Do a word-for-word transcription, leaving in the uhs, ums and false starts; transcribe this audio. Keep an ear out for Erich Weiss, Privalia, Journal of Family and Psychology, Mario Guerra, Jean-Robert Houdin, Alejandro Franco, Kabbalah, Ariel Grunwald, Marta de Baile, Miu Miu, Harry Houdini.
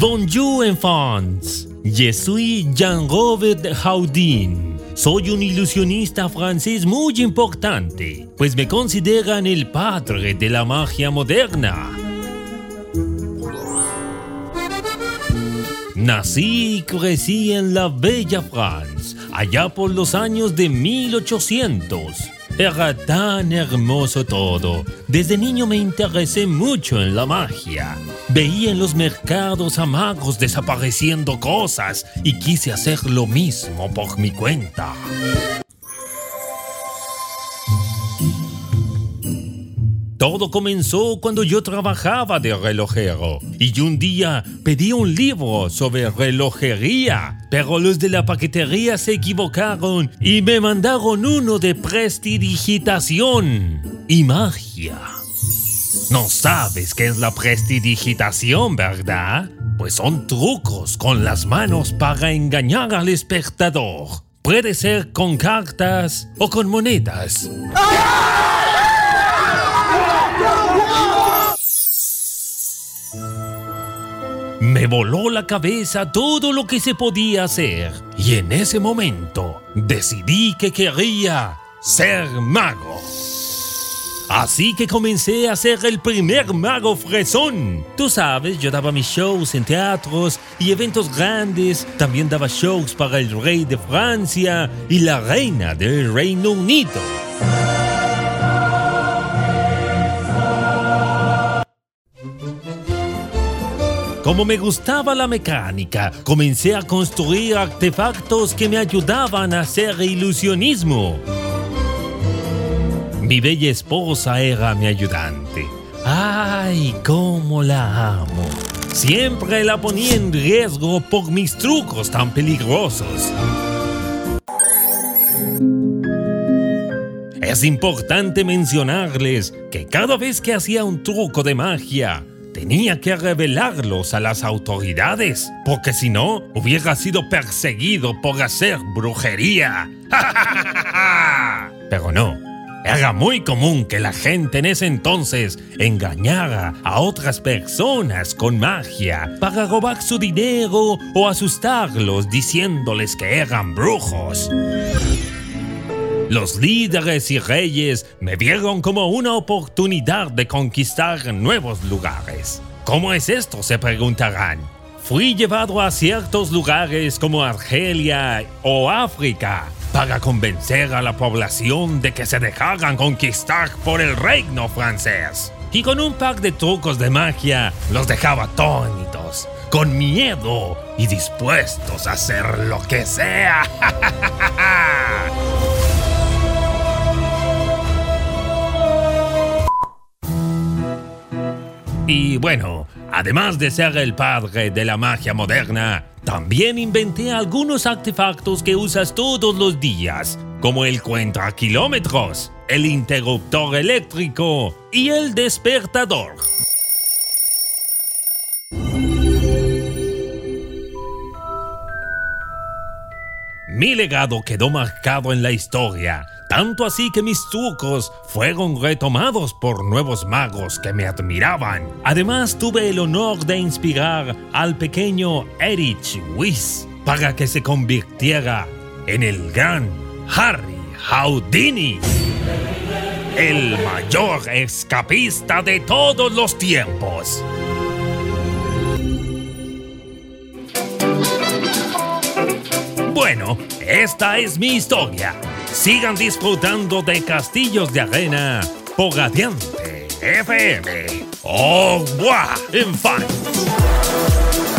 Bonjour, enfants. Je suis Jean-Robert Houdin. Soy un ilusionista francés muy importante, pues me consideran el padre de la magia moderna. Nací y crecí en la bella France, allá por los años de mil ochocientos. Era tan hermoso todo. Desde niño me interesé mucho en la magia. Veía en los mercados a magos desapareciendo cosas y quise hacer lo mismo por mi cuenta. Todo comenzó cuando yo trabajaba de relojero y un día pedí un libro sobre relojería, pero los de la paquetería se equivocaron y me mandaron uno de prestidigitación y magia. No sabes qué es la prestidigitación, ¿verdad? Pues son trucos con las manos para engañar al espectador. Puede ser con cartas o con monedas. ¡Ah! Me voló la cabeza todo lo que se podía hacer, y en ese momento decidí que quería ser mago. Así que comencé a ser el primer mago fresón. Tú sabes, yo daba mis shows en teatros y eventos grandes, también daba shows para el rey de Francia y la reina del Reino Unido. Como me gustaba la mecánica, comencé a construir artefactos que me ayudaban a hacer ilusionismo. Mi bella esposa era mi ayudante. ¡Ay, cómo la amo! Siempre la ponía en riesgo por mis trucos tan peligrosos. Es importante mencionarles que cada vez que hacía un truco de magia, tenía que revelarlos a las autoridades, porque si no, hubiera sido perseguido por hacer brujería. Pero no, era muy común que la gente en ese entonces engañara a otras personas con magia para robar su dinero o asustarlos diciéndoles que eran brujos. Los líderes y reyes me vieron como una oportunidad de conquistar nuevos lugares. ¿Cómo es esto?, se preguntarán. Fui llevado a ciertos lugares como Argelia o África para convencer a la población de que se dejaran conquistar por el reino francés. Y con un par de trucos de magia los dejaba atónitos, con miedo y dispuestos a hacer lo que sea. Y bueno, además de ser el padre de la magia moderna, también inventé algunos artefactos que usas todos los días, como el cuentakilómetros, el interruptor eléctrico y el despertador. Mi legado quedó marcado en la historia, tanto así que mis trucos fueron retomados por nuevos magos que me admiraban. Además, tuve el honor de inspirar al pequeño Erich Weiss para que se convirtiera en el gran Harry Houdini, el mayor escapista de todos los tiempos. Bueno, esta es mi historia. Sigan disfrutando de Castillos de Arena por Radiante F M. ¡Au revoir, enfants!